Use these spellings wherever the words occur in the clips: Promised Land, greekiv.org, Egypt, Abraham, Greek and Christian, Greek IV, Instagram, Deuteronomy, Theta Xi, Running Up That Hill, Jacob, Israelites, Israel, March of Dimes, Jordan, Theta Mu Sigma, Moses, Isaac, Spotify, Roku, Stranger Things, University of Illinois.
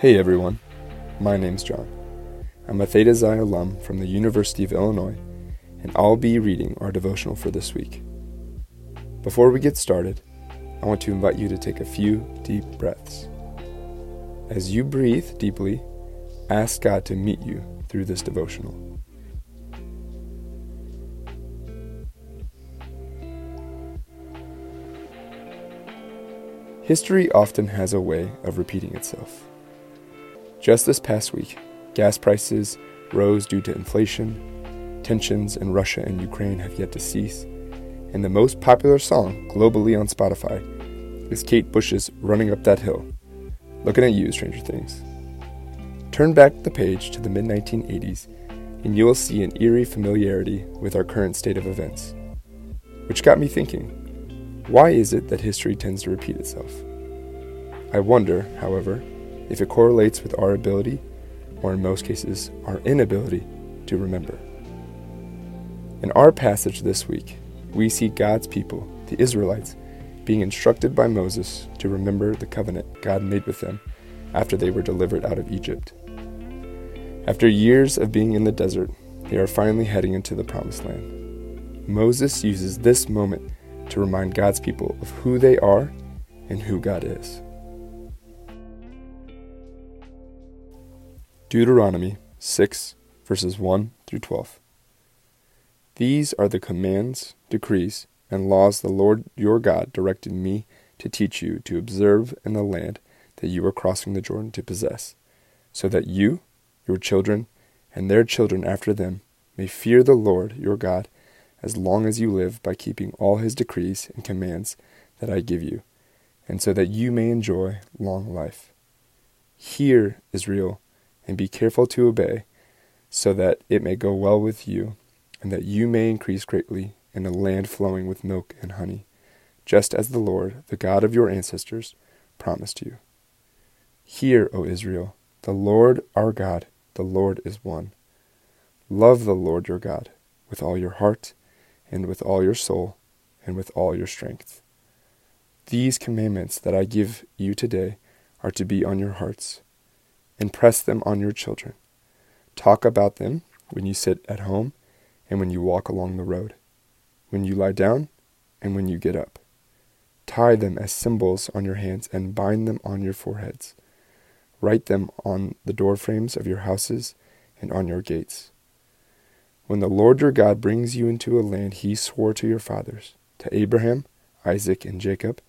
Hey everyone, my name's John. I'm a Theta Xi alum from the University of Illinois, and I'll be reading our devotional for this week. Before we get started, I want to invite you to take a few deep breaths. As you breathe deeply, ask God to meet you through this devotional. History often has a way of repeating itself. Just this past week, gas prices rose due to inflation, tensions in Russia and Ukraine have yet to cease, and the most popular song globally on Spotify is Kate Bush's Running Up That Hill. Looking at you, Stranger Things. Turn back the page to the mid-1980s, and you will see an eerie familiarity with our current state of events. Which got me thinking, why is it that history tends to repeat itself? I wonder, however, if it correlates with our ability, or in most cases, our inability, to remember. In our passage this week, we see God's people, the Israelites, being instructed by Moses to remember the covenant God made with them after they were delivered out of Egypt. After years of being in the desert, they are finally heading into the Promised Land. Moses uses this moment to remind God's people of who they are and who God is. Deuteronomy 6, verses 1 through 12. These are the commands, decrees, and laws the Lord your God directed me to teach you to observe in the land that you are crossing the Jordan to possess, so that you, your children, and their children after them may fear the Lord your God as long as you live by keeping all his decrees and commands that I give you, and so that you may enjoy long life. Hear, Israel, and be careful to obey, so that it may go well with you, and that you may increase greatly in a land flowing with milk and honey, just as the Lord, the God of your ancestors, promised you. Hear, O Israel, the Lord our God, the Lord is one. Love the Lord your God with all your heart, and with all your soul, and with all your strength. These commandments that I give you today are to be on your hearts. Impress them on your children. Talk about them when you sit at home, and when you walk along the road, when you lie down, and when you get up. Tie them as symbols on your hands and bind them on your foreheads. Write them on the doorframes of your houses and on your gates. When the Lord your God brings you into a land he swore to your fathers, to Abraham, Isaac, and Jacob,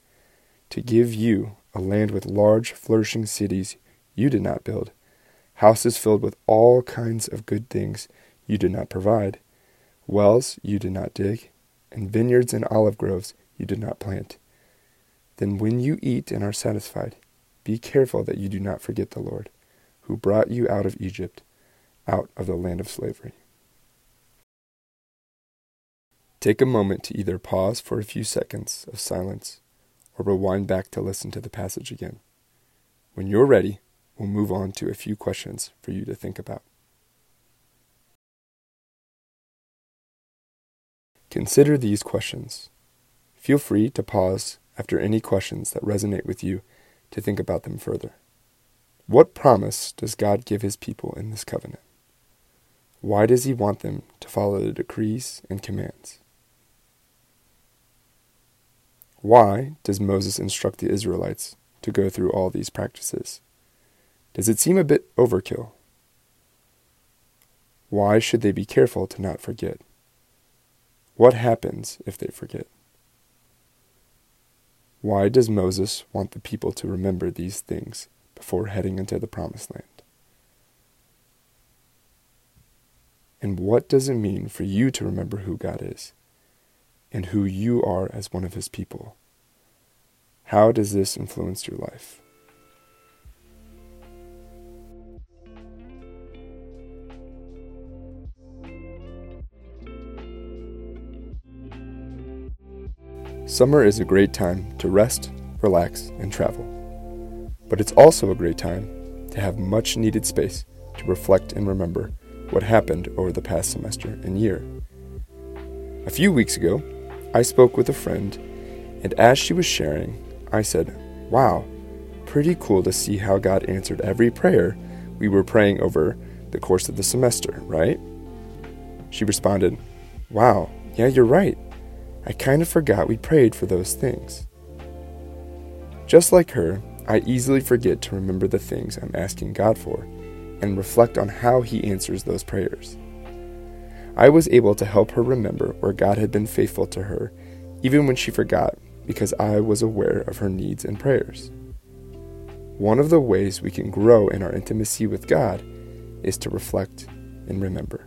to give you a land with large, flourishing cities you did not build, houses filled with all kinds of good things you did not provide, wells you did not dig, and vineyards and olive groves you did not plant. Then when you eat and are satisfied, be careful that you do not forget the Lord, who brought you out of Egypt, out of the land of slavery. Take a moment to either pause for a few seconds of silence, or rewind back to listen to the passage again. When you're ready, we'll move on to a few questions for you to think about. Consider these questions. Feel free to pause after any questions that resonate with you to think about them further. What promise does God give his people in this covenant? Why does he want them to follow the decrees and commands? Why does Moses instruct the Israelites to go through all these practices? Does it seem a bit overkill? Why should they be careful to not forget? What happens if they forget? Why does Moses want the people to remember these things before heading into the Promised Land? And what does it mean for you to remember who God is and who you are as one of his people? How does this influence your life? Summer is a great time to rest, relax, and travel. But it's also a great time to have much needed space to reflect and remember what happened over the past semester and year. A few weeks ago, I spoke with a friend, and as she was sharing, I said, "Wow, pretty cool to see how God answered every prayer we were praying over the course of the semester, right? She responded, Wow, yeah, you're right. I kind of forgot we prayed for those things. Just like her, I easily forget to remember the things I'm asking God for and reflect on how He answers those prayers. I was able to help her remember where God had been faithful to her even when she forgot, because I was aware of her needs and prayers. One of the ways we can grow in our intimacy with God is to reflect and remember.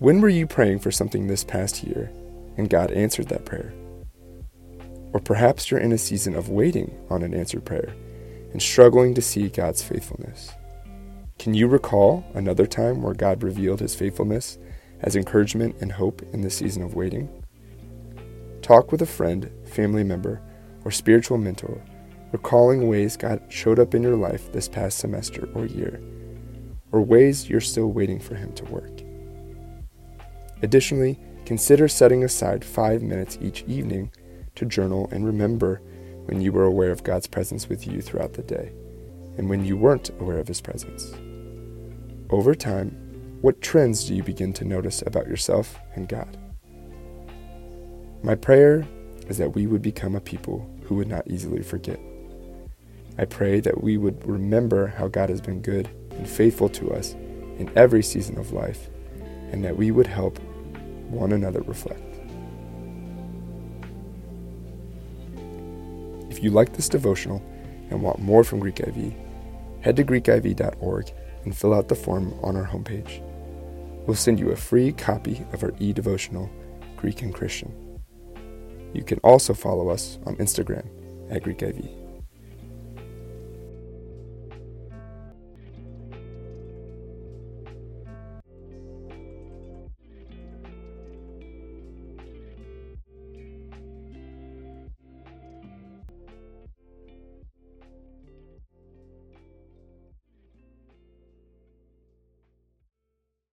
When were you praying for something this past year and God answered that prayer? Or perhaps you're in a season of waiting on an answered prayer and struggling to see God's faithfulness. Can you recall another time where God revealed His faithfulness as encouragement and hope in the season of waiting? Talk with a friend, family member, or spiritual mentor, recalling ways God showed up in your life this past semester or year, or ways you're still waiting for Him to work. Additionally, consider setting aside 5 minutes each evening to journal and remember when you were aware of God's presence with you throughout the day, and when you weren't aware of His presence. Over time, what trends do you begin to notice about yourself and God? My prayer is that we would become a people who would not easily forget. I pray that we would remember how God has been good and faithful to us in every season of life, and that we would help one another reflect. If you like this devotional and want more from Greek IV, head to greekiv.org and fill out the form on our homepage. We'll send you a free copy of our e-devotional, Greek and Christian. You can also follow us on Instagram at Greek IV.